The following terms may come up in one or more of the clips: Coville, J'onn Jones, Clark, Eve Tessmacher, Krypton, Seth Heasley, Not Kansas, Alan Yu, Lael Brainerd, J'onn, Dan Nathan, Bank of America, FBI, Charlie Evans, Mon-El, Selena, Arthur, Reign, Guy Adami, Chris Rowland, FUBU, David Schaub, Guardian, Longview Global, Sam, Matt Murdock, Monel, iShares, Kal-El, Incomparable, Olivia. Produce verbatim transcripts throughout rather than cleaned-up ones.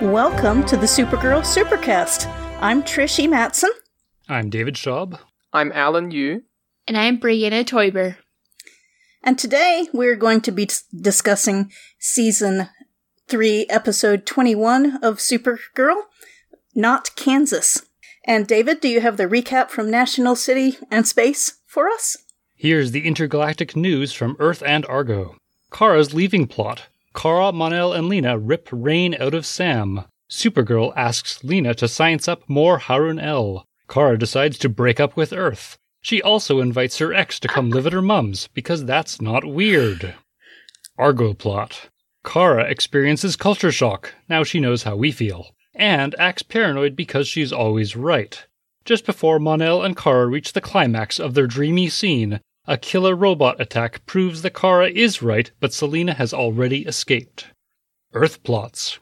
Welcome to the Supergirl Supercast. I'm Trish Matson. I'm David Schaub. I'm Alan Yu. And I'm Brianna Tauber. And today we're going to be t- discussing Season three, Episode twenty-one of Supergirl, Not Kansas. And David, do you have the recap from National City and Space for us? Here's the intergalactic news from Earth and Argo. Kara's leaving plot. Kara, Mon-El, and Lena rip Reign out of Sam. Supergirl asks Lena to science up more Harun-El. Kara decides to break up with Earth. She also invites her ex to come live at her mum's, because that's not weird. Argo plot. Kara experiences culture shock. Now she knows how we feel. And acts paranoid because she's always right. Just before Mon-El and Kara reach the climax of their dreamy scene, a killer robot attack proves that Kara is right, but Selena has already escaped. Earth plots.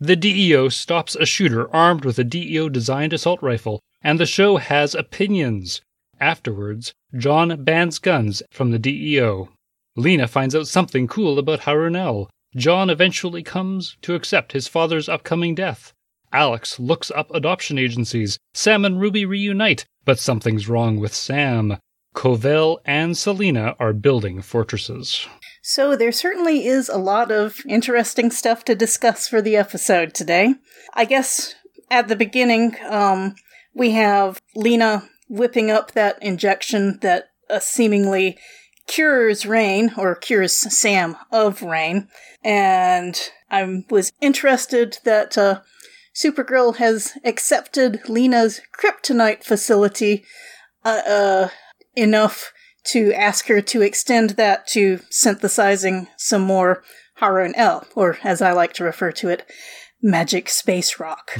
The D E O stops a shooter armed with a D E O-designed assault rifle, and the show has opinions. Afterwards, J'onn bans guns from the D E O. Lena finds out something cool about Harun-El. J'onn eventually comes to accept his father's upcoming death. Alex looks up adoption agencies. Sam and Ruby reunite, but something's wrong with Sam. Coville and Selena are building fortresses. So there certainly is a lot of interesting stuff to discuss for the episode today. I guess at the beginning, um, we have Lena whipping up that injection that uh, seemingly cures Reign, or cures Sam of Reign. And I was interested that uh, Supergirl has accepted Lena's kryptonite facility uh, uh enough to ask her to extend that to synthesizing some more Harun-El, or as I like to refer to it, magic space rock.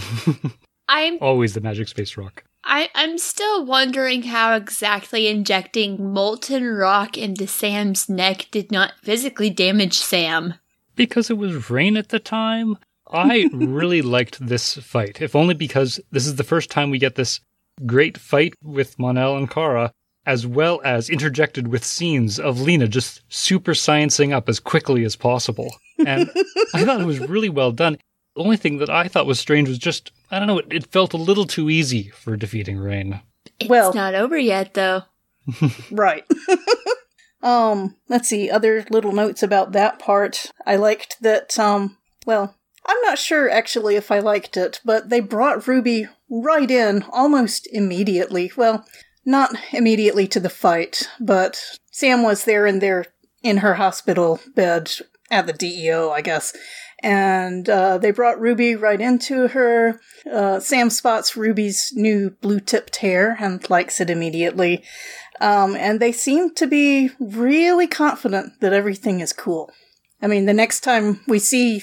I'm always the magic space rock. I, I'm still wondering how exactly injecting molten rock into Sam's neck did not physically damage Sam. Because it was Reign at the time. I really liked this fight, if only because this is the first time we get this great fight with Mon-El and Kara, as well as interjected with scenes of Lena just super sciencing up as quickly as possible. And I thought it was really well done. The only thing that I thought was strange was just, I don't know, it, it felt a little too easy for defeating Reign. It's well, not over yet, though. Right. um, let's see, other little notes about that part. I liked that, um, well, I'm not sure, actually, if I liked it, but they brought Ruby right in almost immediately. Well, not immediately to the fight, but Sam was there in their in her hospital bed at the D E O, I guess. And uh, they brought Ruby right into her. Uh, Sam spots Ruby's new blue-tipped hair and likes it immediately. Um, and they seem to be really confident that everything is cool. I mean, the next time we see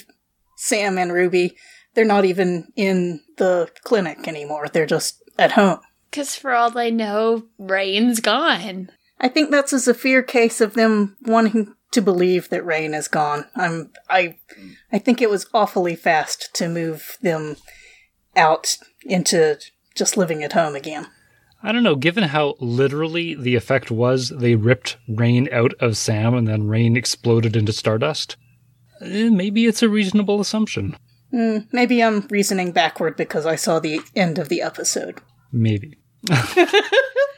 Sam and Ruby, they're not even in the clinic anymore. They're just at home. Because for all they know, Reign's gone. I think that's a severe case of them wanting to believe that Reign is gone. I'm, I I think it was awfully fast to move them out into just living at home again. I don't know, given how literally the effect was, they ripped Reign out of Sam and then Reign exploded into stardust. Maybe it's a reasonable assumption. Mm, maybe I'm reasoning backward because I saw the end of the episode. Maybe.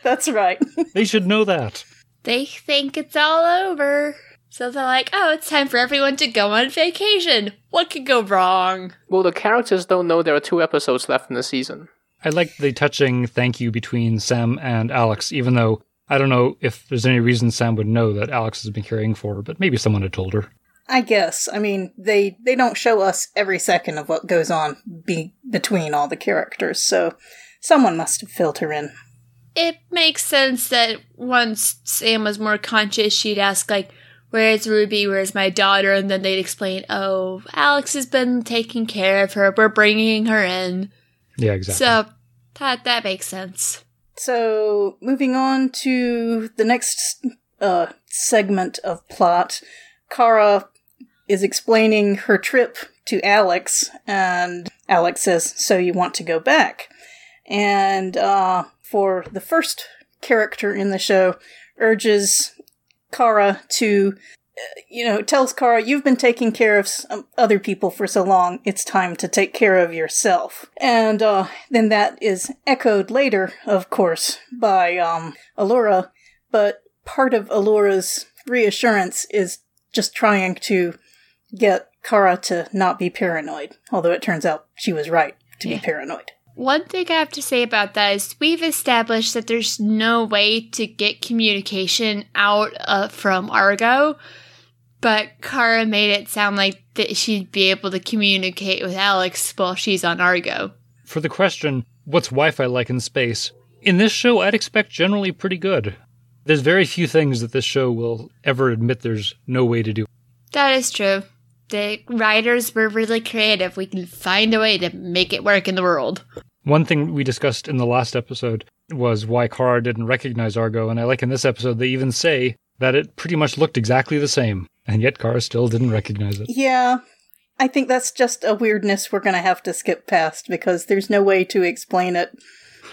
That's right. They should know that. They think it's all over. So they're like, oh, it's time for everyone to go on vacation. What could go wrong? Well, the characters don't know there are two episodes left in the season. I like the touching thank you between Sam and Alex, even though I don't know if there's any reason Sam would know that Alex has been caring for her, but maybe someone had told her. I guess. I mean, they, they don't show us every second of what goes on be- between all the characters, so someone must have filled her in. It makes sense that once Sam was more conscious, she'd ask, like, where's Ruby, where's my daughter? And then they'd explain, oh, Alex has been taking care of her, we're bringing her in. Yeah, exactly. So that, that makes sense. So moving on to the next uh, segment of plot, Kara is explaining her trip to Alex, and Alex says, so you want to go back? And uh, for the first character in the show, urges Kara to you know, tells Kara, you've been taking care of some other people for so long, it's time to take care of yourself. And uh, then that is echoed later, of course, by um, Alura, but part of Allura's reassurance is just trying to get Kara to not be paranoid, although it turns out she was right to yeah. be paranoid. One thing I have to say about that is we've established that there's no way to get communication out uh, from Argo, but Kara made it sound like that she'd be able to communicate with Alex while she's on Argo. For the question, what's Wi-Fi like in space? In this show, I'd expect generally pretty good. There's very few things that this show will ever admit there's no way to do. That is true. The writers were really creative. We can find a way to make it work in the world. One thing we discussed in the last episode was why Kara didn't recognize Argo, and I like in this episode they even say that it pretty much looked exactly the same, and yet Kara still didn't recognize it. Yeah, I think that's just a weirdness we're going to have to skip past, because there's no way to explain it.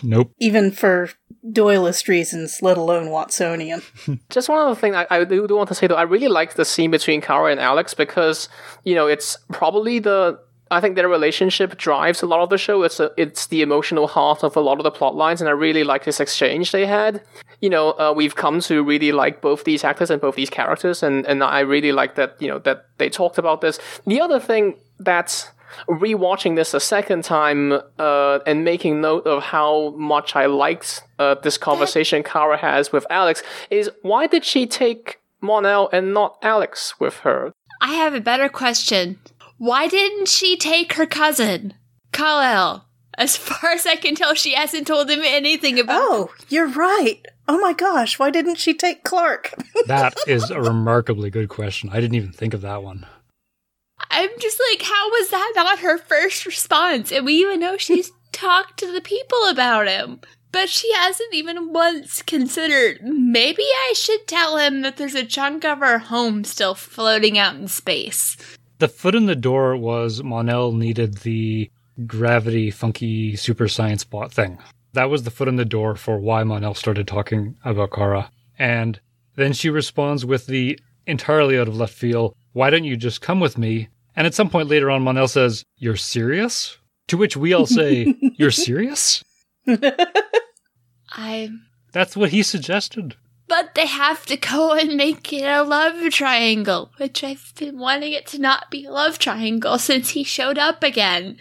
Nope. Even for Doyleist reasons, let alone Watsonian. Just one other thing I, I do want to say, though. I really like the scene between Kara and Alex because, you know, it's probably the... I think their relationship drives a lot of the show. It's a, it's the emotional heart of a lot of the plot lines, and I really like this exchange they had. You know, uh, we've come to really like both these actors and both these characters, and, and I really like that, you know, that they talked about this. The other thing that's... Rewatching this a second time uh, and making note of how much I liked uh, this conversation Kara has with Alex is, why did she take Mon-El and not Alex with her? I have a better question. Why didn't she take her cousin, Kal-El? As far as I can tell, she hasn't told him anything about Oh, him. You're right. Oh my gosh, why didn't she take Clark? That is a remarkably good question. I didn't even think of that one. I'm just like, how was that not her first response? And we even know she's talked to the people about him. But she hasn't even once considered, maybe I should tell him that there's a chunk of our home still floating out in space. The foot in the door was Monel needed the gravity, funky, super science bot thing. That was the foot in the door for why Monel started talking about Kara. And then she responds with the entirely out of left field, why don't you just come with me? And at some point later on, Monel says, you're serious? To which we all say, you're serious? I. That's what he suggested. But they have to go and make it a love triangle, which I've been wanting it to not be a love triangle since he showed up again.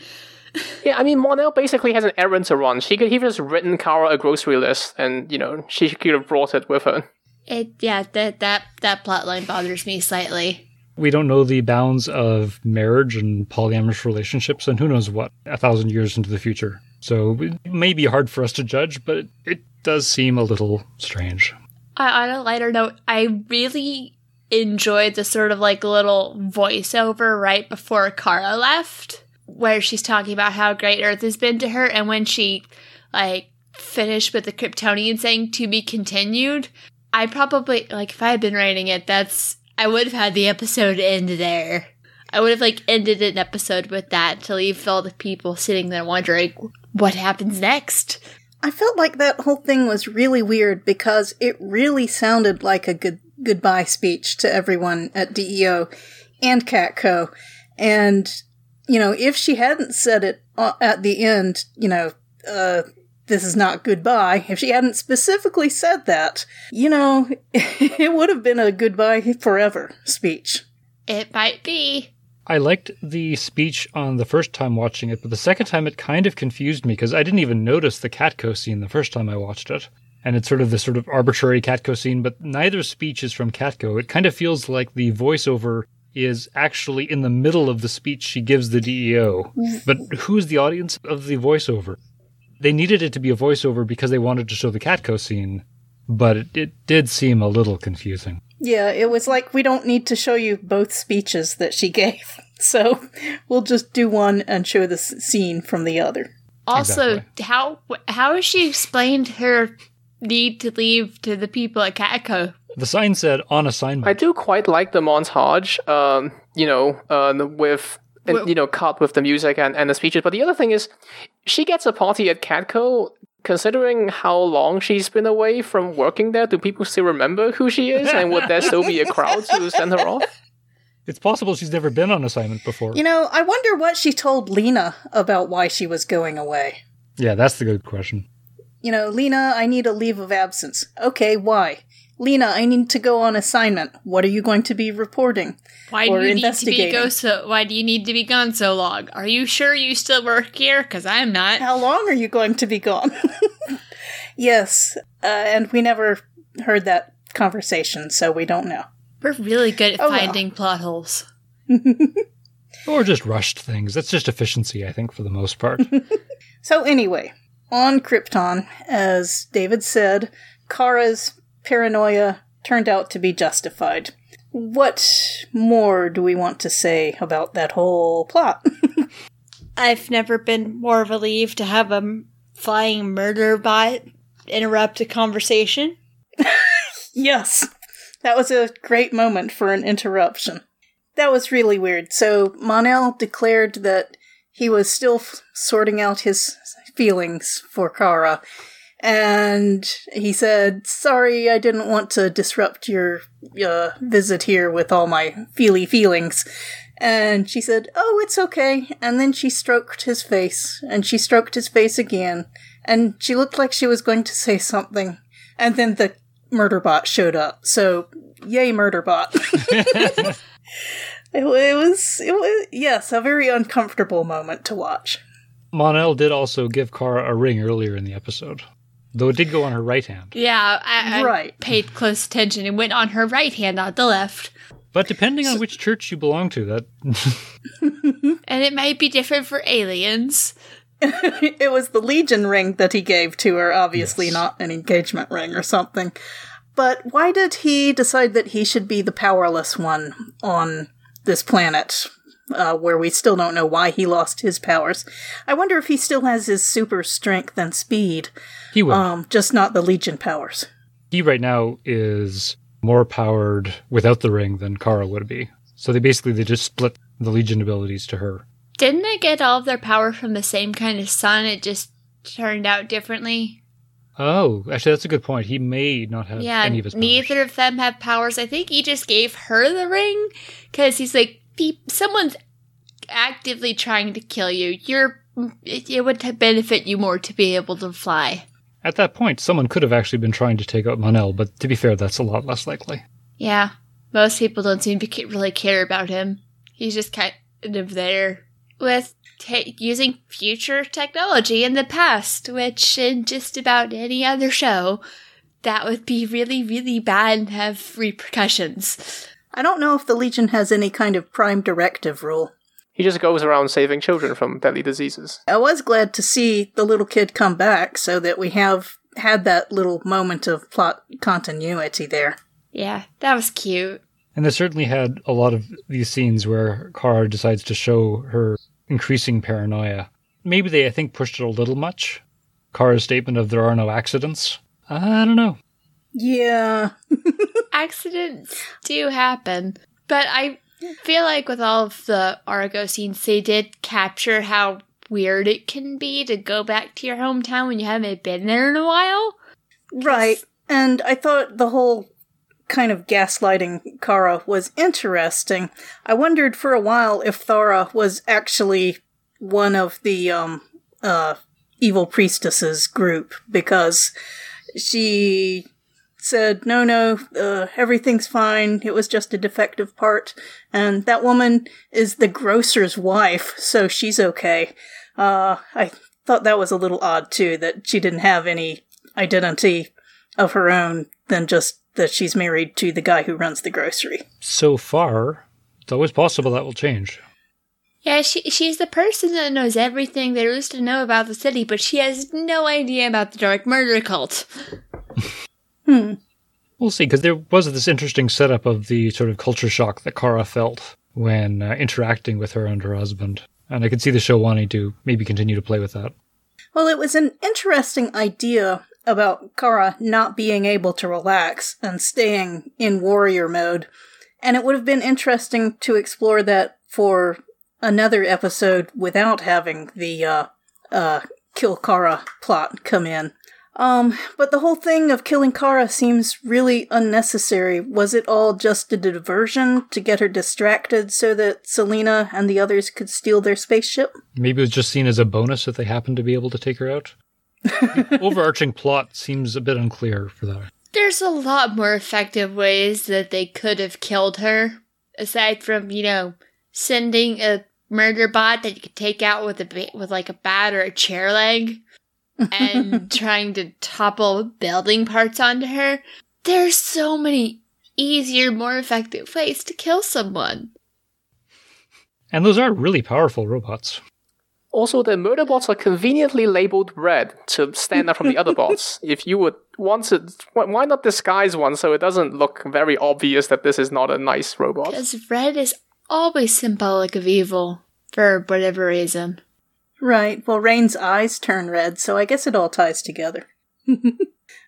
Yeah, I mean, Monel basically has an errand to run. She could have just written Kara a grocery list, and, you know, she could have brought it with her. It, yeah, that, that, that plot line bothers me slightly. We don't know the bounds of marriage and polyamorous relationships and who knows what a thousand years into the future. So it may be hard for us to judge, but it does seem a little strange. Uh, on a lighter note, I really enjoyed the sort of like little voiceover right before Kara left, where she's talking about how great Earth has been to her. And when she like finished with the Kryptonian saying to be continued, I probably, like if I had been writing it, that's... I would have had the episode end there. I would have, like, ended an episode with that to leave all the people sitting there wondering what happens next. I felt like that whole thing was really weird because it really sounded like a good goodbye speech to everyone at D E O and CatCo. And, you know, if she hadn't said it at the end, you know, uh... this is not goodbye. If she hadn't specifically said that, you know, it would have been a goodbye forever speech. It might be. I liked the speech on the first time watching it, but the second time it kind of confused me because I didn't even notice the CatCo scene the first time I watched it. And it's sort of this sort of arbitrary CatCo scene, but neither speech is from CatCo. It kind of feels like the voiceover is actually in the middle of the speech she gives the D E O. But who's the audience of the voiceover? They needed it to be a voiceover because they wanted to show the CatCo scene, but it, it did seem a little confusing. Yeah, it was like, we don't need to show you both speeches that she gave, so we'll just do one and show the scene from the other. Also, exactly. how how has she explained her need to leave to the people at CatCo? The sign said, on assignment. I do quite like the montage, um, you know, uh, with... And, you know, cut with the music and, and the speeches. But the other thing is, she gets a party at CatCo. Considering how long she's been away from working there, do people still remember who she is? And would there still be a crowd to send her off? It's possible she's never been on assignment before. You know, I wonder what she told Lena about why she was going away. Yeah, that's the good question. You know, Lena, I need a leave of absence. Okay, why? Lena, I need to go on assignment. What are you going to be reporting why or do you investigating? Need to be go so, why do you need to be gone so long? Are you sure you still work here? Because I'm not. How long are you going to be gone? Yes, uh, and we never heard that conversation, so we don't know. We're really good at oh, finding well. plot holes. Or just rushed things. That's just efficiency, I think, for the most part. So anyway, on Krypton, as David said, Kara's paranoia turned out to be justified. What more do we want to say about that whole plot? I've never been more relieved to have a flying murder bot interrupt a conversation. Yes, that was a great moment for an interruption. That was really weird. So Mon-El declared that he was still f- sorting out his feelings for Kara. And he said, sorry, I didn't want to disrupt your uh, visit here with all my feely feelings. And she said, oh, it's okay. And then she stroked his face, and she stroked his face again. And she looked like she was going to say something. And then the murder bot showed up. So, yay, murder bot. it, it, was, it was, yes, a very uncomfortable moment to watch. Mon-El did also give Kara a ring earlier in the episode. Though it did go on her right hand. Yeah, I, I right. paid close attention. It went on her right hand, not the left. But depending so, on which church you belong to, that... And it might be different for aliens. It was the Legion ring that he gave to her, obviously yes. Not an engagement ring or something. But why did he decide that he should be the powerless one on this planet? Uh, where we still don't know why he lost his powers. I wonder if he still has his super strength and speed. He will. Um, just not the Legion powers. He right now is more powered without the ring than Kara would be. So they basically they just split the Legion abilities to her. Didn't they get all of their power from the same kind of sun? It just turned out differently? Oh, actually that's a good point. He may not have yeah, any of his powers. Yeah, neither of them have powers. I think he just gave her the ring because he's like, someone's actively trying to kill you. You're. It would benefit you more to be able to fly. At that point, someone could have actually been trying to take out Monel, but to be fair, that's a lot less likely. Yeah. Most people don't seem to really care about him. He's just kind of there with te- using future technology in the past, which in just about any other show, that would be really, really bad and have repercussions. I don't know if the Legion has any kind of prime directive rule. He just goes around saving children from deadly diseases. I was glad to see the little kid come back so that we have had that little moment of plot continuity there. Yeah, that was cute. And they certainly had a lot of these scenes where Kara decides to show her increasing paranoia. Maybe they, I think, pushed it a little much. Kara's statement of there are no accidents. I don't know. Yeah. Accidents do happen, but I feel like with all of the Argo scenes, they did capture how weird it can be to go back to your hometown when you haven't been there in a while. Right, and I thought the whole kind of gaslighting Kara was interesting. I wondered for a while if Thora was actually one of the um, uh, evil priestesses group, because she... said, no, no, uh, everything's fine, it was just a defective part. And that woman is the grocer's wife, so she's okay. Uh, I thought that was a little odd, too, that she didn't have any identity of her own than just that she's married to the guy who runs the grocery. So far, it's always possible that will change. Yeah, she she's the person that knows everything there is to know about the city, but she has no idea about the dark murder cult. Hmm. We'll see, because there was this interesting setup of the sort of culture shock that Kara felt when uh, interacting with her and her husband. And I could see the show wanting to maybe continue to play with that. Well, it was an interesting idea about Kara not being able to relax and staying in warrior mode. And it would have been interesting to explore that for another episode without having the uh, uh, kill Kara plot come in. Um, but the whole thing of killing Kara seems really unnecessary. Was it all just a diversion to get her distracted so that Selena and the others could steal their spaceship? Maybe it was just seen as a bonus if they happened to be able to take her out. The overarching plot seems a bit unclear for that. There's a lot more effective ways that they could have killed her. Aside from, you know, sending a murder bot that you could take out with a with like a bat or a chair leg. And trying to topple building parts onto her. There's so many easier, more effective ways to kill someone. And those are really powerful robots. Also, the murder bots are conveniently labeled red to stand out from the other bots. If you would want to, why not disguise one so it doesn't look very obvious that this is not a nice robot? Because red is always symbolic of evil, for whatever reason. Right. Well, Reign's eyes turn red, so I guess it all ties together.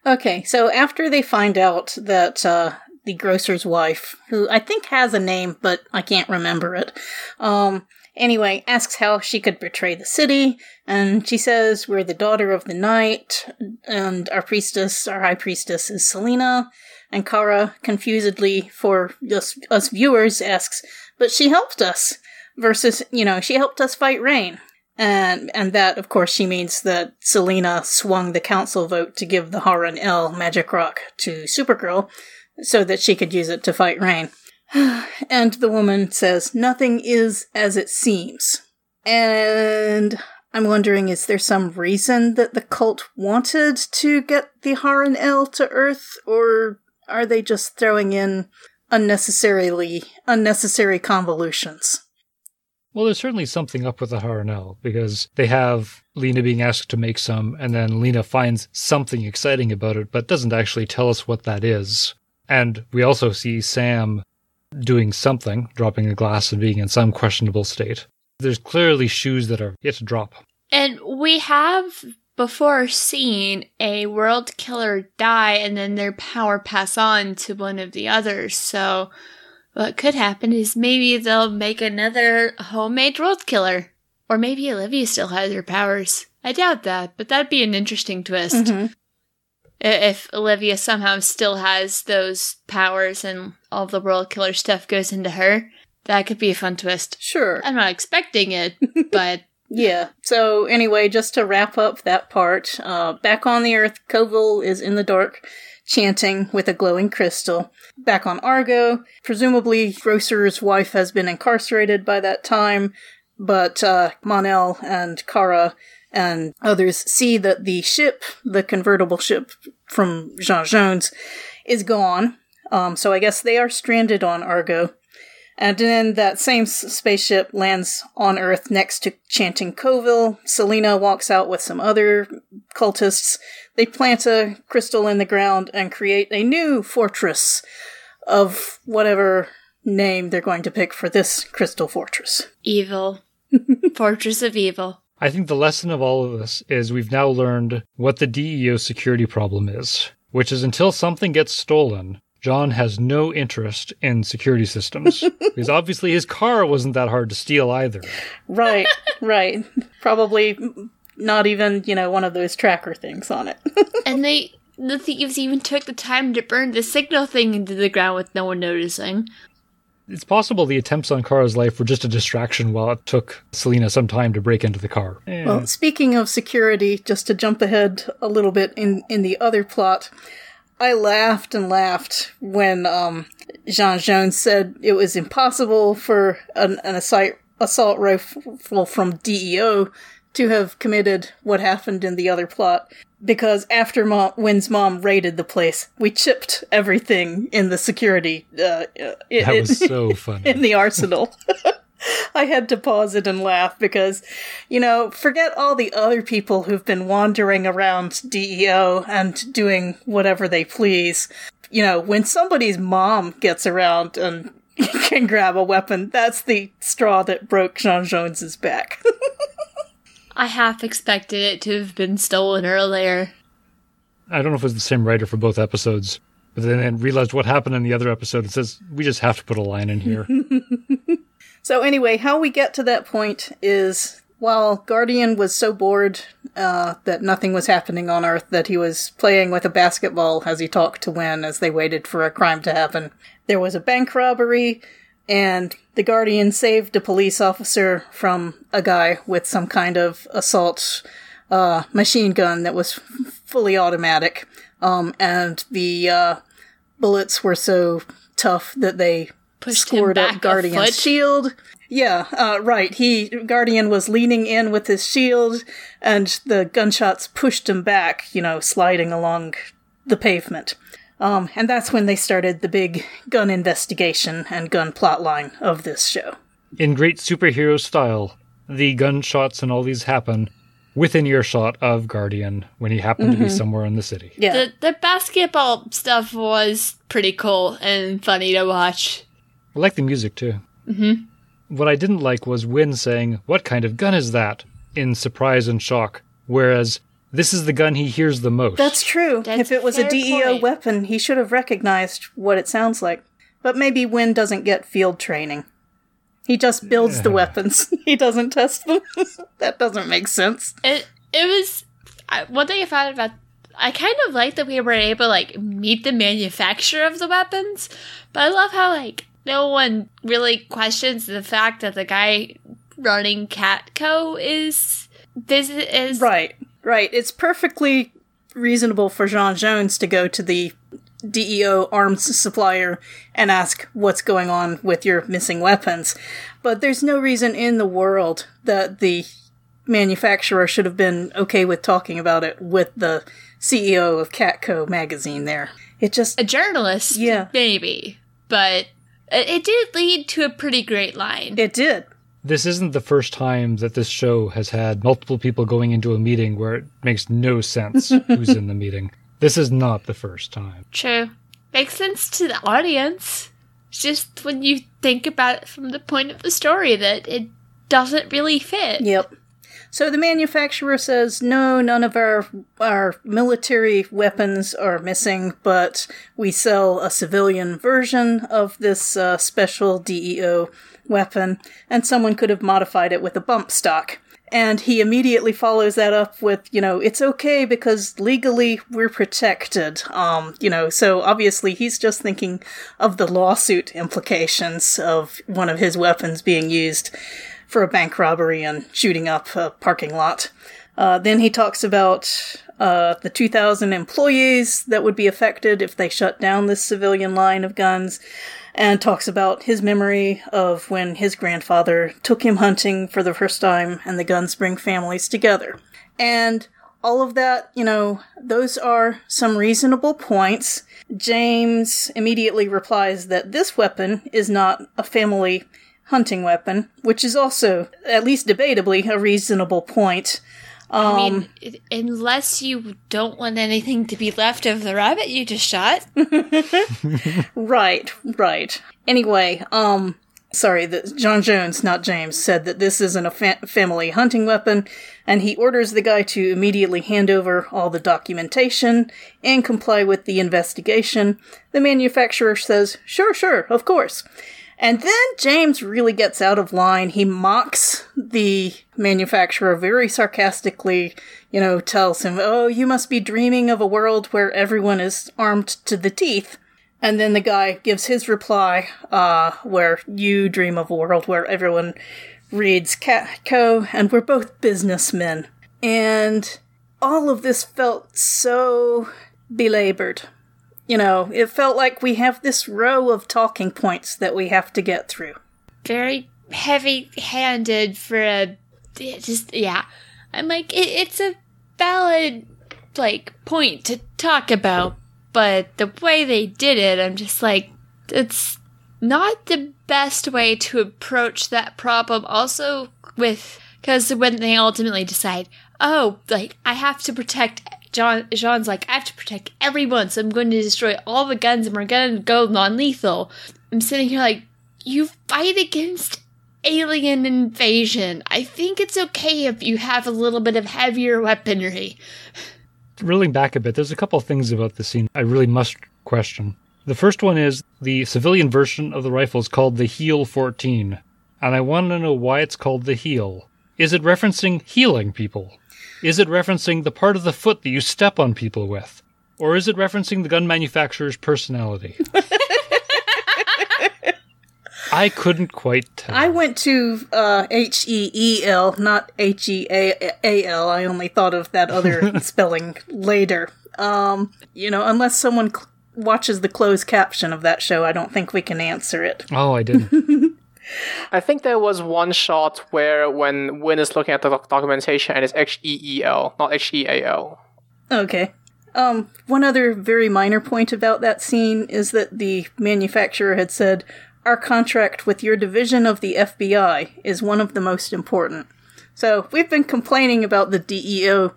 Okay, so after they find out that uh, the grocer's wife, who I think has a name, but I can't remember it, um, anyway, asks how she could betray the city, and she says, we're the daughter of the night, and our priestess, our high priestess is Selena, and Kara, confusedly for us, us viewers, asks, but she helped us, versus, you know, she helped us fight Reign. And and that, of course, she means that Selena swung the council vote to give the Harun-El magic rock to Supergirl so that she could use it to fight Reign. And the woman says, nothing is as it seems. And I'm wondering, is there some reason that the cult wanted to get the Harun-El to Earth? Or are they just throwing in unnecessarily unnecessary convolutions? Well, there's certainly something up with the Harun-El, because they have Lena being asked to make some, and then Lena finds something exciting about it, but doesn't actually tell us what that is. And we also see Sam doing something, dropping a glass and being in some questionable state. There's clearly shoes that are yet to drop. And we have before seen a world killer die, and then their power pass on to one of the others, so... what could happen is maybe they'll make another homemade world killer. Or maybe Olivia still has her powers. I doubt that, but that'd be an interesting twist. Mm-hmm. If Olivia somehow still has those powers and all the world killer stuff goes into her, that could be a fun twist. Sure. I'm not expecting it, but... yeah. So anyway, just to wrap up that part, uh, back on the Earth, Coville is in the dark, chanting with a glowing crystal. Back on Argo, presumably Grocer's wife has been incarcerated by that time, but uh, Mon-El and Kara and others see that the ship, the convertible ship from J'onn, is gone. Um, so I guess they are stranded on Argo. And then that same spaceship lands on Earth next to chanting Coville. Selena walks out with some other cultists. They plant a crystal in the ground and create a new fortress of whatever name they're going to pick for this crystal fortress. Evil. Fortress of evil. I think the lesson of all of this is we've now learned what the D E O security problem is, which is until something gets stolen... J'onn has no interest in security systems, because obviously his car wasn't that hard to steal either. Right, right. Probably not even, you know, one of those tracker things on it. And they, the thieves even took the time to burn the signal thing into the ground with no one noticing. It's possible the attempts on Kara's life were just a distraction while it took Selena some time to break into the car. Eh. Well, speaking of security, just to jump ahead a little bit in, in the other plot... I laughed and laughed when um, J'onn said it was impossible for an, an assault, assault rifle from D E O to have committed what happened in the other plot, because after Mom, Wynn's mom raided the place, we chipped everything in the security. Uh, it, that was it, so funny. In the arsenal. I had to pause it and laugh because, you know, forget all the other people who've been wandering around D E O and doing whatever they please. You know, when somebody's mom gets around and can grab a weapon, that's the straw that broke John Jones's back. I half expected it to have been stolen earlier. I don't know if it was the same writer for both episodes, but then I realized what happened in the other episode. It says, we just have to put a line in here. So anyway, how we get to that point is, while Guardian was so bored uh, that nothing was happening on Earth, that he was playing with a basketball as he talked to Wynn as they waited for a crime to happen. There was a bank robbery, and the Guardian saved a police officer from a guy with some kind of assault uh, machine gun that was fully automatic, um, and the uh, bullets were so tough that they pushed scored him back up Guardian's a shield. Yeah, uh, right. He Guardian was leaning in with his shield, and the gunshots pushed him back, you know, sliding along the pavement. Um, and that's when they started the big gun investigation and gun plotline of this show. In great superhero style, the gunshots and all these happen within earshot of Guardian when he happened mm-hmm. to be somewhere in the city. Yeah. The, the basketball stuff was pretty cool and funny to watch. I like the music, too. Mm-hmm. What I didn't like was Wynn saying, "What kind of gun is that?" in surprise and shock, whereas this is the gun he hears the most. That's true. That's if it was a D E O weapon, he should have recognized what it sounds like. But maybe Wynn doesn't get field training. He just builds yeah. the weapons. He doesn't test them. That doesn't make sense. It it was... I, one thing I found about... I kind of like that we were able to, like, meet the manufacturer of the weapons, but I love how, like, no one really questions the fact that the guy running CatCo is... This is... Right. Right. It's perfectly reasonable for John Jones to go to the D E O arms supplier and ask what's going on with your missing weapons. But there's no reason in the world that the manufacturer should have been okay with talking about it with the C E O of CatCo magazine there. It just... A journalist, yeah. Maybe. But it did lead to a pretty great line. It did. This isn't the first time that this show has had multiple people going into a meeting where it makes no sense who's in the meeting. This is not the first time. True. Makes sense to the audience. It's just when you think about it from the point of the story that it doesn't really fit. Yep. So the manufacturer says, no, none of our, our military weapons are missing, but we sell a civilian version of this uh, special D E O weapon, and someone could have modified it with a bump stock. And he immediately follows that up with, you know, it's okay because legally we're protected. Um, you know, so obviously he's just thinking of the lawsuit implications of one of his weapons being used for a bank robbery and shooting up a parking lot. Uh, then he talks about uh, the two thousand employees that would be affected if they shut down this civilian line of guns, and talks about his memory of when his grandfather took him hunting for the first time and the guns bring families together. And all of that, you know, those are some reasonable points. James immediately replies that this weapon is not a family hunting weapon, which is also, at least debatably, a reasonable point. Um, I mean, it, unless you don't want anything to be left of the rabbit you just shot. Right, right. Anyway, um, sorry, that John Jones, not James, said that this isn't a fa- family hunting weapon, and he orders the guy to immediately hand over all the documentation and comply with the investigation. The manufacturer says, sure, sure, of course. And then James really gets out of line. He mocks the manufacturer very sarcastically, you know, tells him, oh, you must be dreaming of a world where everyone is armed to the teeth. And then the guy gives his reply, uh, where you dream of a world where everyone reads CatCo, and we're both businessmen. And all of this felt so belabored. You know, it felt like we have this row of talking points that we have to get through. Very heavy-handed for a... Just, yeah. I'm like, it, it's a valid, like, point to talk about, but the way they did it, I'm just like, it's not the best way to approach that problem. Also with... Because when they ultimately decide, oh, like, I have to protect... John, Jean's like, I have to protect everyone, so I'm going to destroy all the guns and we're going to go non-lethal. I'm sitting here like, you fight against alien invasion. I think it's okay if you have a little bit of heavier weaponry. Reeling back a bit, there's a couple of things about the scene I really must question. The first one is the civilian version of the rifle is called the Heel fourteen, and I want to know why it's called the Heel. Is it referencing healing people? Is it referencing the part of the foot that you step on people with? Or is it referencing the gun manufacturer's personality? I couldn't quite tell. I went to uh, H E E L, not H E A L. I only thought of that other spelling later. Um, you know, unless someone cl- watches the closed caption of that show, I don't think we can answer it. Oh, I didn't. I think there was one shot where when Wynn is looking at the doc- documentation and it's H E E L, not H E A L. Okay. Um, one other very minor point about that scene is that the manufacturer had said, "Our contract with your division of the F B I is one of the most important." So we've been complaining about the D E O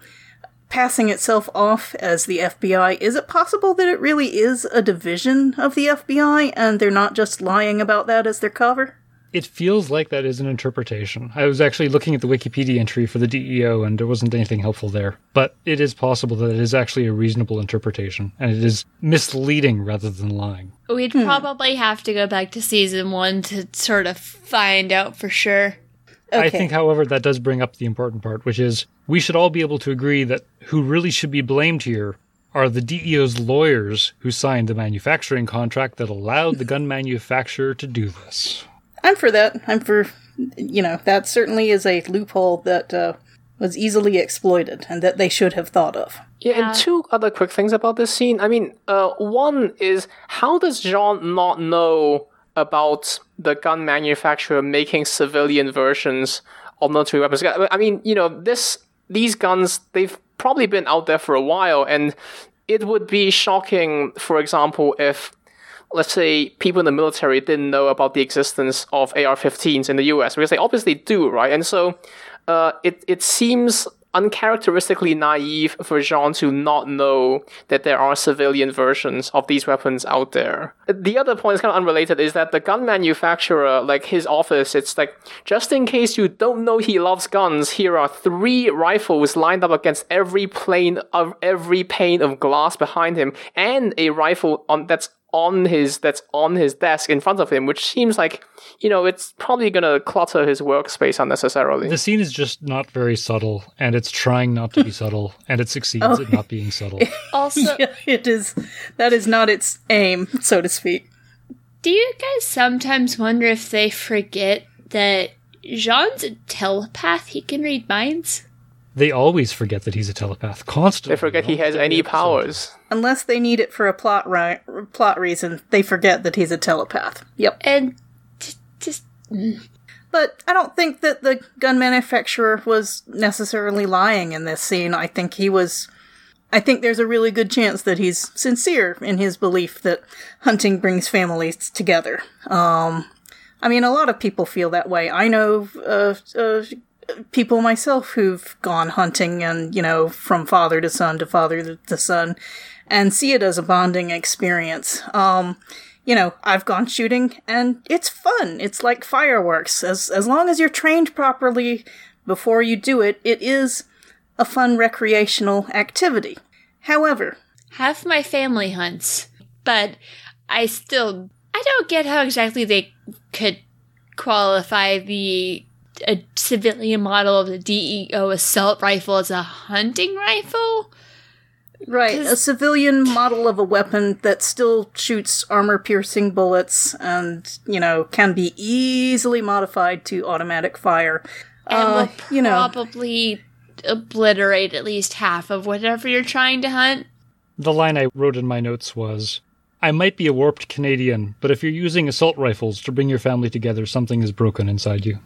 passing itself off as the F B I. Is it possible that it really is a division of the F B I and they're not just lying about that as their cover? It feels like that is an interpretation. I was actually looking at the Wikipedia entry for the D E O and there wasn't anything helpful there. But it is possible that it is actually a reasonable interpretation and it is misleading rather than lying. We'd hmm. probably have to go back to season one to sort of find out for sure. Okay. I think, however, that does bring up the important part, which is we should all be able to agree that who really should be blamed here are the D E O's lawyers who signed the manufacturing contract that allowed the gun manufacturer to do this. I'm for that. I'm for, you know, that certainly is a loophole that uh, was easily exploited and that they should have thought of. Yeah, yeah. And two other quick things about this scene. I mean, uh, one is, how does J'onn not know about the gun manufacturer making civilian versions of military weapons? I mean, you know, this these guns, they've probably been out there for a while, and it would be shocking, for example, if, let's say, people in the military didn't know about the existence of A R fifteens in the U S, because they obviously do, right? And so uh, it, it seems uncharacteristically naive for J'onn to not know that there are civilian versions of these weapons out there. The other point is kind of unrelated, is that the gun manufacturer, like his office, it's like, just in case you don't know he loves guns, here are three rifles lined up against every plane of every pane of glass behind him, and a rifle on that's on his that's on his desk in front of him, which seems like, you know, it's probably going to clutter his workspace unnecessarily. The scene is just not very subtle, and it's trying not to be subtle, and it succeeds oh. at not being subtle. Also, yeah, it is that is not its aim, so to speak. Do you guys sometimes wonder if they forget that Jean's a telepath? He can read minds. They always forget that he's a telepath, constantly. They forget he has any powers. Unless they need it for a plot ri- plot reason, they forget that he's a telepath. Yep. And t- just... But I don't think that the gun manufacturer was necessarily lying in this scene. I think he was... I think there's a really good chance that he's sincere in his belief that hunting brings families together. Um, I mean, a lot of people feel that way. I know... Uh, uh, people myself who've gone hunting and, you know, from father to son to father to son, and see it as a bonding experience. Um, you know, I've gone shooting and it's fun. It's like fireworks. As, as long as you're trained properly before you do it, it is a fun recreational activity. However, half my family hunts, but I still, I don't get how exactly they could qualify the a civilian model of the D E O assault rifle as a hunting rifle? Right, a civilian model of a weapon that still shoots armor-piercing bullets and, you know, can be easily modified to automatic fire. And uh, will probably you know. obliterate at least half of whatever you're trying to hunt. The line I wrote in my notes was, "I might be a warped Canadian, but if you're using assault rifles to bring your family together, something is broken inside you."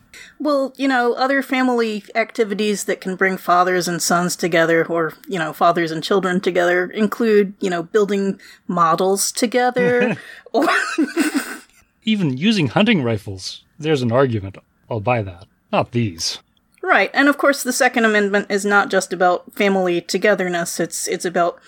Well, you know, other family activities that can bring fathers and sons together, or, you know, fathers and children together, include, you know, building models together. or Even using hunting rifles. There's an argument. I'll buy that. Not these. Right. And of course, the Second Amendment is not just about family togetherness. It's, it's about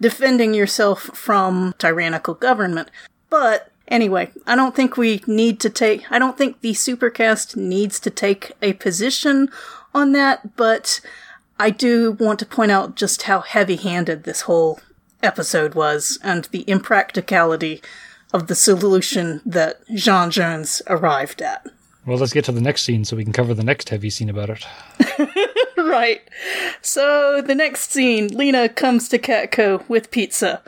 defending yourself from tyrannical government. But anyway, I don't think we need to take, I don't think the Supercast needs to take a position on that, but I do want to point out just how heavy-handed this whole episode was and the impracticality of the solution that J'onn Jones arrived at. Well, let's get to the next scene so we can cover the next heavy scene about it. Right. So the next scene, Lena comes to CatCo with pizza.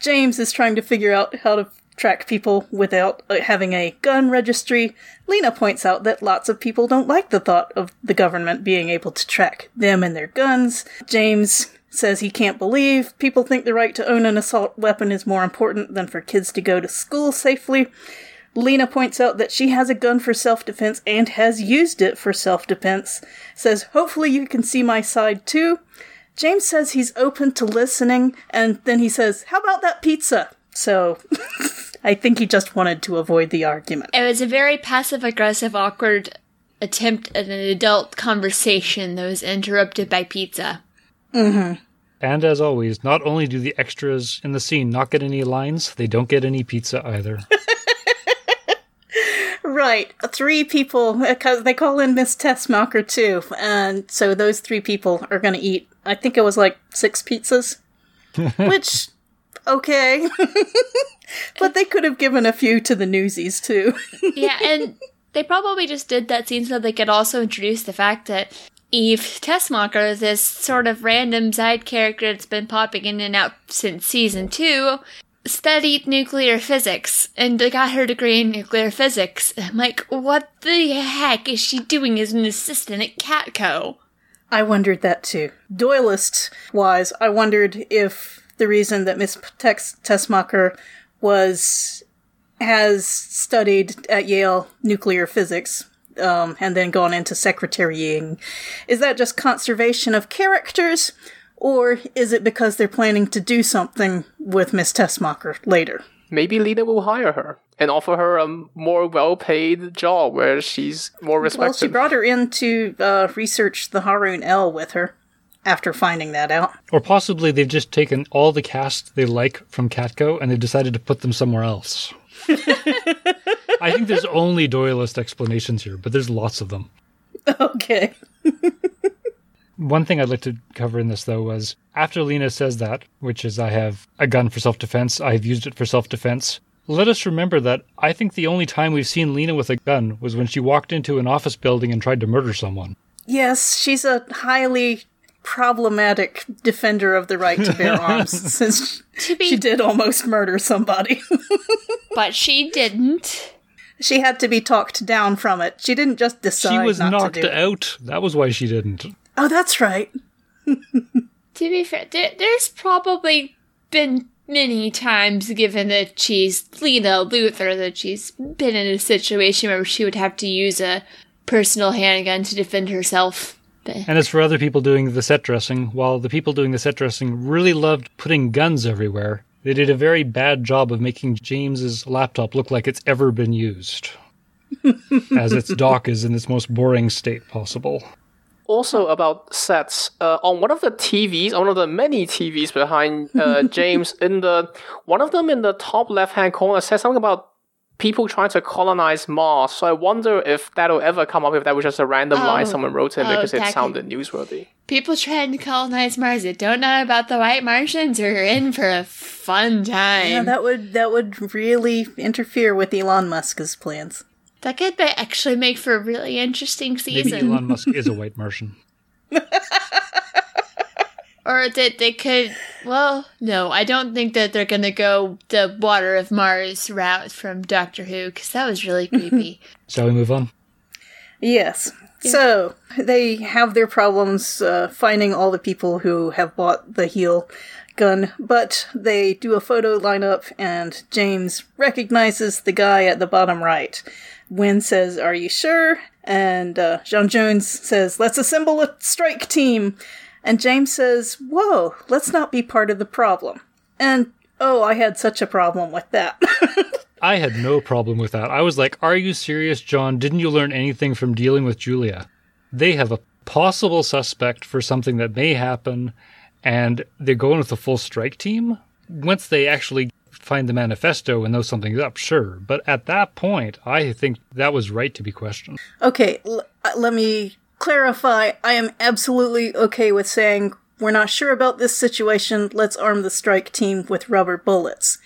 James is trying to figure out how to track people without having a gun registry. Lena points out that lots of people don't like the thought of the government being able to track them and their guns. James says he can't believe people think the right to own an assault weapon is more important than for kids to go to school safely. Lena points out that she has a gun for self-defense and has used it for self-defense. Says, hopefully you can see my side too. James says he's open to listening, and then he says, how about that pizza? So, I think he just wanted to avoid the argument. It was a very passive-aggressive, awkward attempt at an adult conversation that was interrupted by pizza. Mm-hmm. And as always, not only do the extras in the scene not get any lines, they don't get any pizza either. Right. Three people, because they call in Miss Tessmacher too, and so those three people are going to eat, I think it was like six pizzas, which, okay. But they could have given a few to the newsies too. Yeah, and they probably just did that scene so they could also introduce the fact that Eve Tessmacher, this sort of random side character that's been popping in and out since season two, studied nuclear physics and got her degree in nuclear physics. I'm like, what the heck is she doing as an assistant at CatCo? I wondered that too. Doylist-wise, I wondered if the reason that Miss Tessmacher was has studied at Yale nuclear physics um, and then gone into secretarying, is that just conservation of characters? Or is it because they're planning to do something with Miss Tessmacher later? Maybe Lena will hire her and offer her a more well-paid job where she's more respected. Well, she brought her in to uh, research the Harun-El with her after finding that out. Or possibly they've just taken all the cast they like from CatCo and they've decided to put them somewhere else. I think there's only Doylist explanations here, but there's lots of them. Okay. One thing I'd like to cover in this, though, was after Lena says that, which is I have a gun for self-defense, I've used it for self-defense, let us remember that I think the only time we've seen Lena with a gun was when she walked into an office building and tried to murder someone. Yes, she's a highly problematic defender of the right to bear arms, since she, she did almost murder somebody. But she didn't. She had to be talked down from it. She didn't just decide not to do it. She was knocked out. That was why she didn't. Oh, that's right. To be fair, there, there's probably been many times, given that she's Lena Luthor, that she's been in a situation where she would have to use a personal handgun to defend herself. But. And it's for other people doing the set dressing. While the people doing the set dressing really loved putting guns everywhere, they did a very bad job of making James's laptop look like it's ever been used, as its dock is in its most boring state possible. Also about sets, uh, on one of the T Vs, on one of the many T Vs behind uh, James, in the one of them in the top left-hand corner says something about people trying to colonize Mars. So I wonder if that'll ever come up, if that was just a random oh, line someone wrote in oh, because exactly. It sounded newsworthy. People trying to colonize Mars that don't know about the white Martians are in for a fun time. Yeah, that would that would really interfere with Elon Musk's plans. That could be, actually make for a really interesting season. Maybe Elon Musk is a white Martian. Or that they could... Well, no, I don't think that they're going to go the Water of Mars route from Doctor Who, because that was really creepy. Shall we move on? Yes. Yeah. So, they have their problems uh, finding all the people who have bought the heel gun, but they do a photo lineup, and James recognizes the guy at the bottom right. Wynn says, are you sure? And uh, John Jones says, let's assemble a strike team. And James says, whoa, let's not be part of the problem. And, oh, I had such a problem with that. I had no problem with that. I was like, are you serious, John? Didn't you learn anything from dealing with Julia? They have a possible suspect for something that may happen, and they're going with a full strike team? Once they actually find the manifesto and know something's up, sure. But at that point, I think that was right to be questioned. Okay, l- let me clarify. I am absolutely okay with saying, we're not sure about this situation, let's arm the strike team with rubber bullets.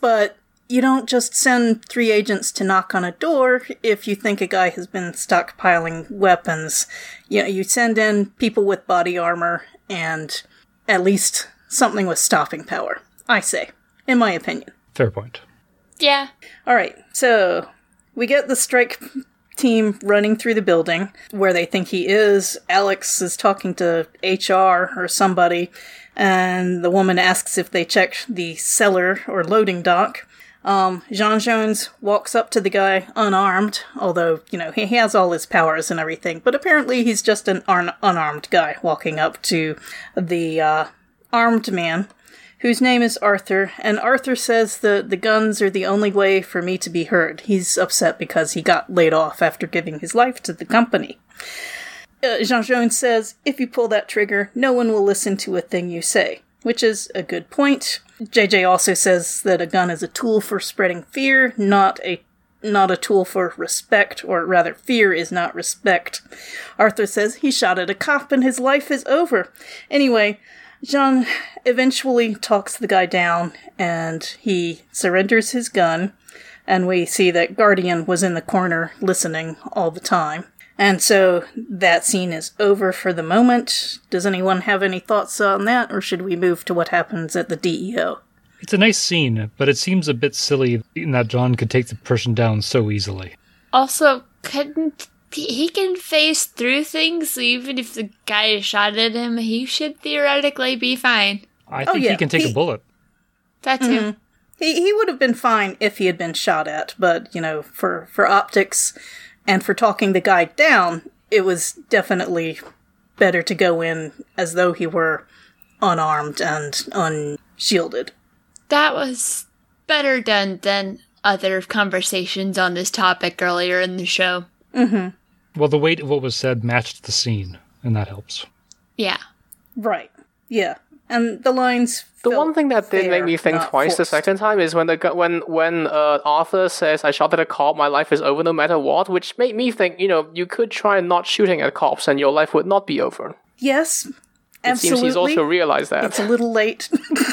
But You don't just send three agents to knock on a door if you think a guy has been stockpiling weapons. You know, you send in people with body armor and at least something with stopping power, I say, in my opinion. Fair point. Yeah. All right, so we get the strike team running through the building where they think he is. Alex is talking to H R or somebody, and the woman asks if they checked the cellar or loading dock. Um, J'onn Jones walks up to the guy unarmed, although, you know, he has all his powers and everything, but apparently he's just an un- unarmed guy walking up to the uh, armed man, whose name is Arthur, and Arthur says that the guns are the only way for me to be heard. He's upset because he got laid off after giving his life to the company. Uh, J'onn Jones says, if you pull that trigger, no one will listen to a thing you say, which is a good point. J J also says that a gun is a tool for spreading fear, not a not a tool for respect, or rather, fear is not respect. Arthur says he shot at a cop and his life is over. Anyway, J'onn eventually talks the guy down, and he surrenders his gun, and we see that Guardian was in the corner listening all the time. And so that scene is over for the moment. Does anyone have any thoughts on that, or should we move to what happens at the D E O? It's a nice scene, but it seems a bit silly that J'onn could take the person down so easily. Also, couldn't he can phase through things, so even if the guy shot at him, he should theoretically be fine. I think oh, yeah. he can take he, a bullet. That's mm-hmm. him. He he would have been fine if he had been shot at, but, you know, for, for optics... and for talking the guy down, it was definitely better to go in as though he were unarmed and unshielded. That was better done than other conversations on this topic earlier in the show. Mm-hmm. Well, the weight of what was said matched the scene, and that helps. Yeah. Right. Yeah. And the lines... The one thing that did make me think twice forced. The second time is when the when when uh, Arthur says, I shot at a cop, my life is over no matter what, which made me think, you know, you could try not shooting at cops and your life would not be over. Yes, absolutely. It seems he's also realized that. It's a little late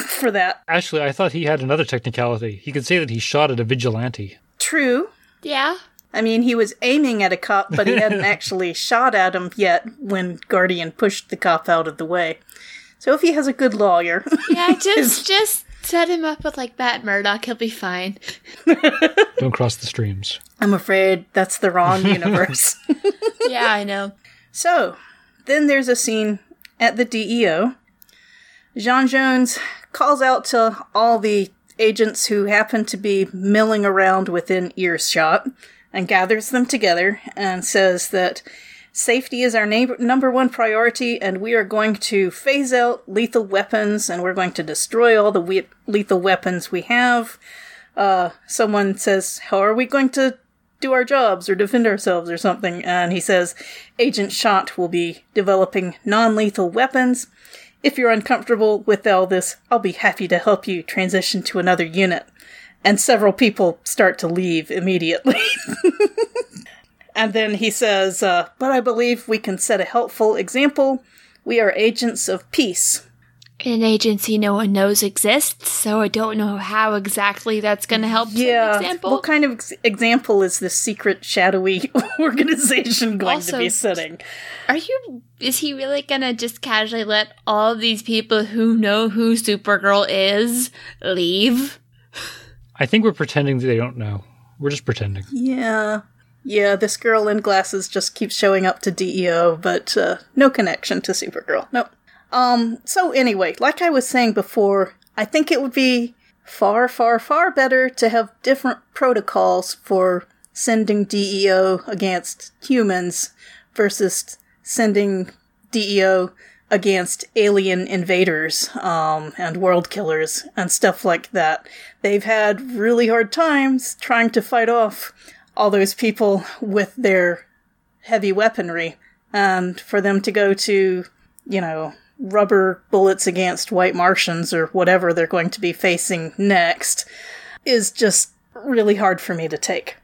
for that. Actually, I thought he had another technicality. He could say that he shot at a vigilante. True. Yeah. I mean, he was aiming at a cop, but he hadn't actually shot at him yet when Guardian pushed the cop out of the way. So if he has a good lawyer... Yeah, just just set him up with, like, Matt Murdock. He'll be fine. Don't cross the streams. I'm afraid that's the wrong universe. Yeah, I know. So, then there's a scene at the D E O. J'onn Jones calls out to all the agents who happen to be milling around within earshot and gathers them together and says that... Safety is our neighbor- number one priority, and we are going to phase out lethal weapons, and we're going to destroy all the we- lethal weapons we have. Uh, someone says, how are we going to do our jobs or defend ourselves or something? And he says, Agent Schott will be developing non-lethal weapons. If you're uncomfortable with all this, I'll be happy to help you transition to another unit. And several people start to leave immediately. And then he says, uh, but I believe we can set a helpful example. We are agents of peace. An agency no one knows exists, so I don't know how exactly that's going to help. Yeah, example. What kind of ex- example is this secret, shadowy organization going also, to be setting? Are you? Is he really going to just casually let all these people who know who Supergirl is leave? I think we're pretending that they don't know. We're just pretending. Yeah. Yeah, this girl in glasses just keeps showing up to D E O, but uh, no connection to Supergirl. Nope. Um, so anyway, like I was saying before, I think it would be far, far, far better to have different protocols for sending D E O against humans versus sending D E O against alien invaders um, and world killers and stuff like that. They've had really hard times trying to fight off all those people with their heavy weaponry, and for them to go to, you know, rubber bullets against white Martians or whatever they're going to be facing next is just really hard for me to take.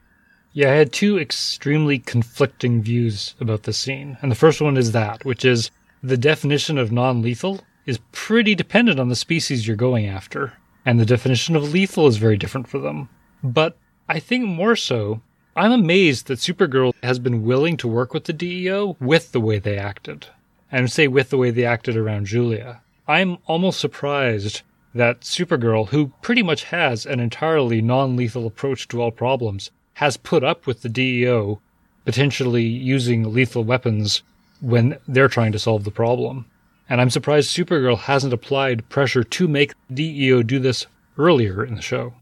Yeah, I had two extremely conflicting views about this scene. And the first one is that, which is the definition of non-lethal is pretty dependent on the species you're going after. And the definition of lethal is very different for them. But I think more so, I'm amazed that Supergirl has been willing to work with the D E O with the way they acted. And say with the way they acted around Julia. I'm almost surprised that Supergirl, who pretty much has an entirely non-lethal approach to all problems, has put up with the D E O potentially using lethal weapons when they're trying to solve the problem. And I'm surprised Supergirl hasn't applied pressure to make D E O do this earlier in the show.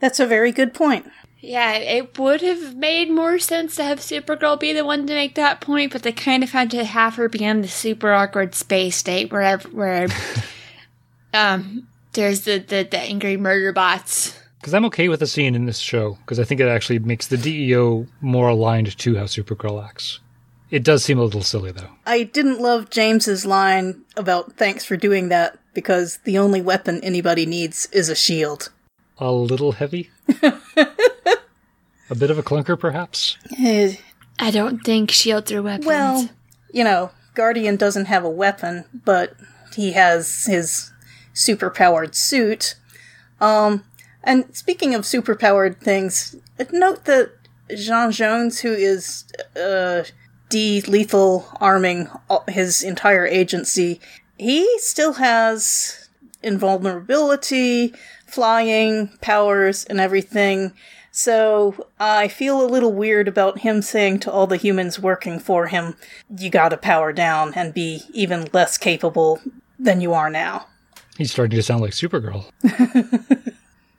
That's a very good point. Yeah, it would have made more sense to have Supergirl be the one to make that point, but they kind of had to have her be in the super awkward space state where, where um, there's the, the, the angry murder bots. Because I'm okay with the scene in this show, because I think it actually makes the D E O more aligned to how Supergirl acts. It does seem a little silly, though. I didn't love James's line about thanks for doing that, because the only weapon anybody needs is a shield. A little heavy? A bit of a clunker, perhaps? I don't think shields are weapons. Well, you know, Guardian doesn't have a weapon, but he has his superpowered suit. Um, and speaking of superpowered things, note that J'onn Jones, who is uh, de-lethal arming his entire agency, he still has invulnerability, flying powers, and everything. So I feel a little weird about him saying to all the humans working for him, you gotta power down and be even less capable than you are now. He's starting to sound like Supergirl.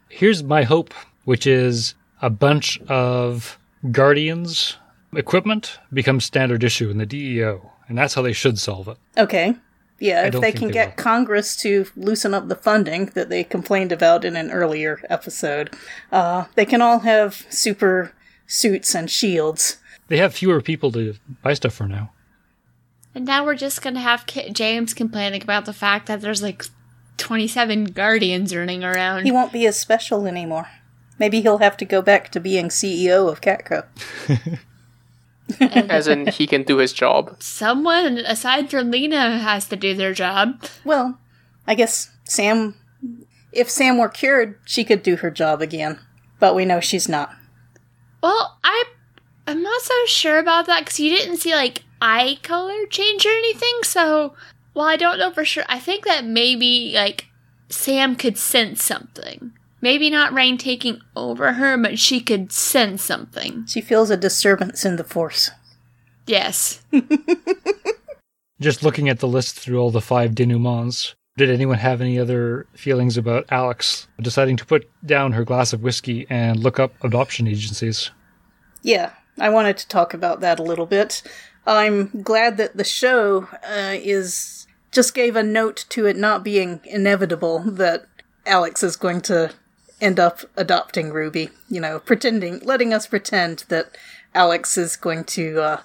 Here's my hope, which is a bunch of Guardians equipment becomes standard issue in the D E O, and that's how they should solve it. Okay. Yeah, if they can they get will. Congress to loosen up the funding that they complained about in an earlier episode, uh, they can all have super suits and shields. They have fewer people to buy stuff for now. And now we're just going to have K- James complaining about the fact that there's like twenty-seven Guardians running around. He won't be as special anymore. Maybe he'll have to go back to being C E O of CatCo. As in, he can do his job. Someone, aside from Lena, has to do their job. Well, I guess Sam... If Sam were cured, she could do her job again. But we know she's not. Well, I, I'm not so sure about that, because you didn't see, like, eye color change or anything, so... Well, I don't know for sure. I think that maybe, like, Sam could sense something. Maybe not Reign taking over her, but she could sense something. She feels a disturbance in the Force. Yes. Just looking at the list through all the five denouements, did anyone have any other feelings about Alex deciding to put down her glass of whiskey and look up adoption agencies? Yeah, I wanted to talk about that a little bit. I'm glad that the show uh, is just gave a note to it not being inevitable that Alex is going to end up adopting Ruby, you know, pretending, letting us pretend that Alex is going to uh,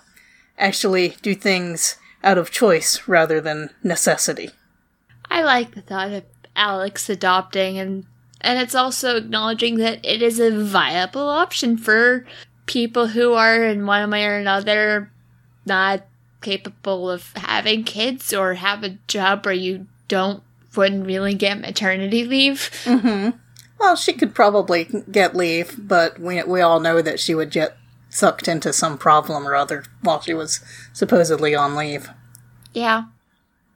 actually do things out of choice rather than necessity. I like the thought of Alex adopting, and, and it's also acknowledging that it is a viable option for people who are in one way or another not capable of having kids or have a job where you don't wouldn't really get maternity leave. Mm-hmm. Well, she could probably get leave, but we we all know that she would get sucked into some problem or other while she was supposedly on leave. Yeah.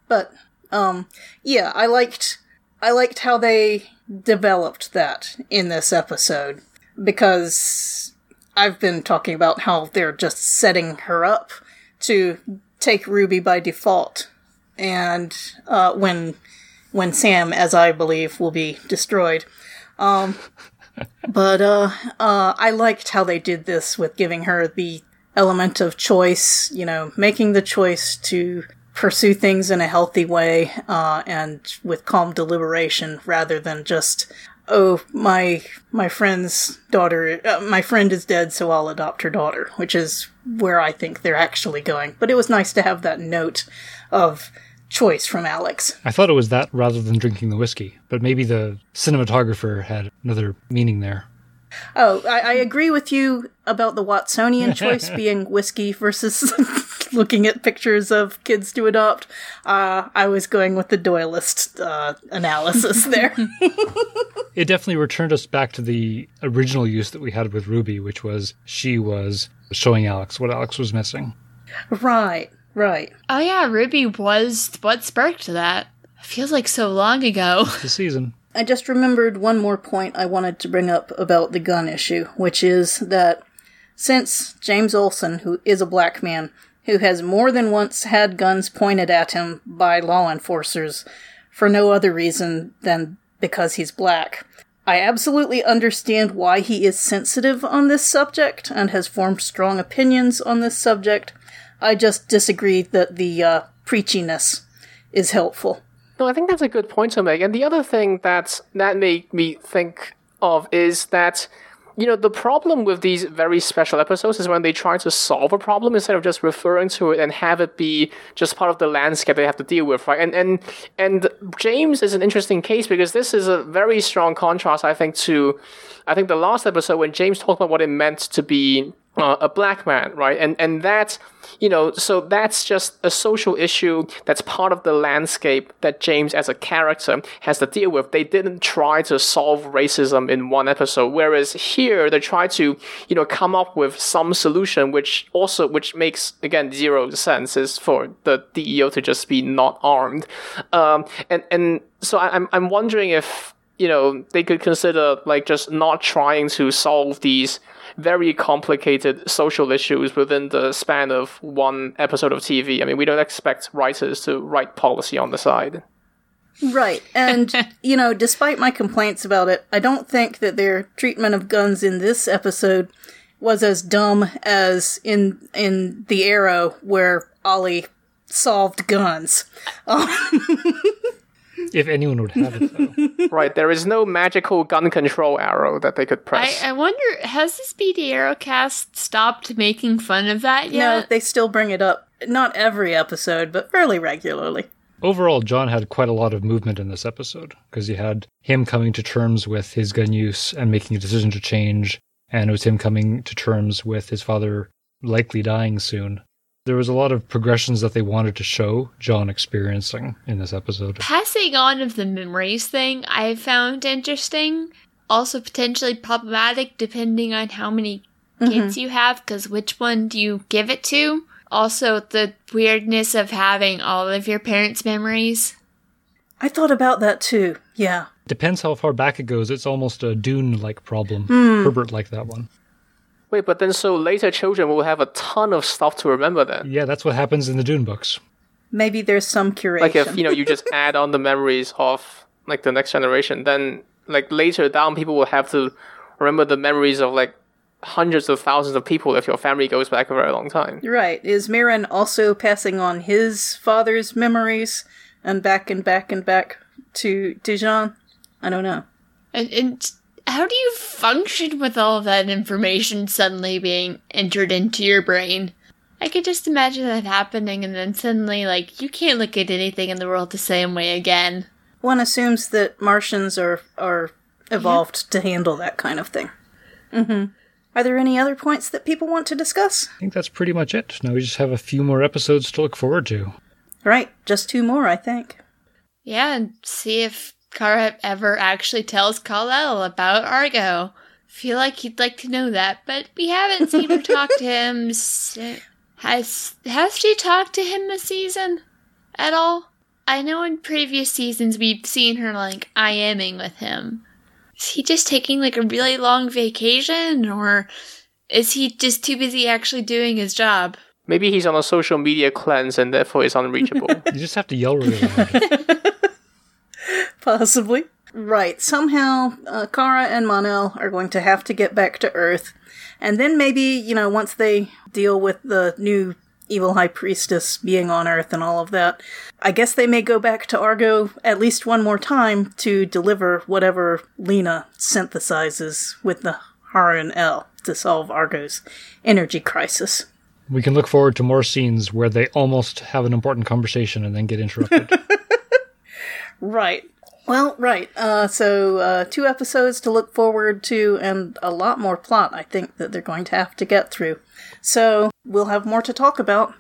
But, um, yeah, I liked, I liked how they developed that in this episode, because I've been talking about how they're just setting her up to take Ruby by default, and uh, when... when Sam, as I believe, will be destroyed. Um, but uh, uh, I liked how they did this with giving her the element of choice, you know, making the choice to pursue things in a healthy way uh, and with calm deliberation rather than just, oh, my my friend's daughter, uh, my friend is dead, so I'll adopt her daughter, which is where I think they're actually going. But it was nice to have that note of choice from Alex. I thought it was that rather than drinking the whiskey, but maybe the cinematographer had another meaning there. Oh, I, I agree with you about the Watsonian choice being whiskey versus looking at pictures of kids to adopt. Uh, I was going with the Doylist uh, analysis there. It definitely returned us back to the original use that we had with Ruby, which was she was showing Alex what Alex was missing. Right, right. Oh yeah, Ruby was what sparked that. It feels like so long ago. The season. I just remembered one more point I wanted to bring up about the gun issue, which is that since James Olsen, who is a black man, who has more than once had guns pointed at him by law enforcers for no other reason than because he's black, I absolutely understand why he is sensitive on this subject and has formed strong opinions on this subject. I just disagree that the uh, preachiness is helpful. No, I think that's a good point to make. And the other thing that that made me think of is that, you know, the problem with these very special episodes is when they try to solve a problem instead of just referring to it and have it be just part of the landscape they have to deal with, right? And and and James is an interesting case because this is a very strong contrast, I think, to I think the last episode when James talked about what it meant to be Uh, a black man, right? And and that, you know, so that's just a social issue that's part of the landscape that James as a character has to deal with. They didn't try to solve racism in one episode, whereas here they try to, you know, come up with some solution, which also, which makes, again, zero sense, is for the D E O to just be not armed. Um, and, and so I'm I'm wondering if, you know, they could consider, like, just not trying to solve these very complicated social issues within the span of one episode of T V. I mean, we don't expect writers to write policy on the side. Right. And, you know, despite my complaints about it, I don't think that their treatment of guns in this episode was as dumb as in in The Arrow, where Ollie solved guns. Um, if anyone would have it, though. Right, there is no magical gun control arrow that they could press. I, I wonder, has this B D Arrowcast stopped making fun of that yet? No, they still bring it up. Not every episode, but fairly regularly. Overall, J'onn had quite a lot of movement in this episode, because you had him coming to terms with his gun use and making a decision to change, and it was him coming to terms with his father likely dying soon. There was a lot of progressions that they wanted to show J'onn experiencing in this episode. Passing on of the memories thing I found interesting. Also potentially problematic depending on how many mm-hmm. kids you have, because which one do you give it to? Also the weirdness of having all of your parents' memories. I thought about that too, yeah. Depends how far back it goes. It's almost a Dune-like problem. Mm. Herbert liked that one. Wait, but then so later children will have a ton of stuff to remember then. Yeah, that's what happens in the Dune books. Maybe there's some curation. Like if, you know, you just add on the memories of, like, the next generation, then, like, later down people will have to remember the memories of, like, hundreds of thousands of people if your family goes back a very long time. Right. Is Miran also passing on his father's memories and back and back and back to, to J'onn? I don't know. And... and- How do you function with all of that information suddenly being entered into your brain? I could just imagine that happening and then suddenly, like, you can't look at anything in the world the same way again. One assumes that Martians are, are evolved yeah. to handle that kind of thing. Mm-hmm. Are there any other points that people want to discuss? I think that's pretty much it. Now we just have a few more episodes to look forward to. Right. Just two more, I think. Yeah, and see if Kara ever actually tells Kal-El about Argo. Feel like he'd like to know that, but we haven't seen her talk to him. So has has she talked to him this season at all? I know in previous seasons we've seen her, like, I M ing with him. Is he just taking, like, a really long vacation, or is he just too busy actually doing his job? Maybe he's on a social media cleanse and therefore is unreachable. You just have to yell really loud. Possibly. Right. Somehow, uh, Kara and Mon-El are going to have to get back to Earth. And then maybe, you know, once they deal with the new evil high priestess being on Earth and all of that, I guess they may go back to Argo at least one more time to deliver whatever Lena synthesizes with the Harun-El to solve Argo's energy crisis. We can look forward to more scenes where they almost have an important conversation and then get interrupted. Right. Well, right. Uh, so uh, two episodes to look forward to and a lot more plot, I think, that they're going to have to get through. So we'll have more to talk about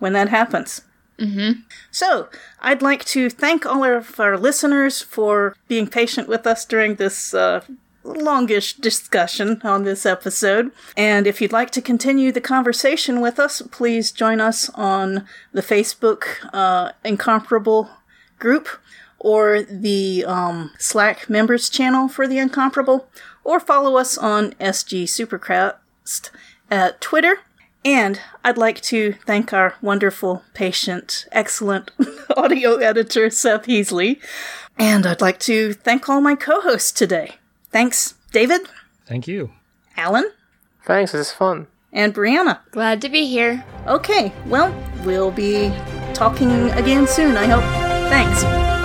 when that happens. Mm-hmm. So, I'd like to thank all of our listeners for being patient with us during this uh, longish discussion on this episode. And if you'd like to continue the conversation with us, please join us on the Facebook uh, Incomparable group, or the um, Slack members channel for the Incomparable, or follow us on S G Supercast at Twitter. And I'd like to thank our wonderful, patient, excellent audio editor, Seth Heasley. And I'd like to thank all my co-hosts today. Thanks, David. Thank you. Alan. Thanks, this is fun. And Brianna. Glad to be here. Okay, well, we'll be talking again soon, I hope. Thanks.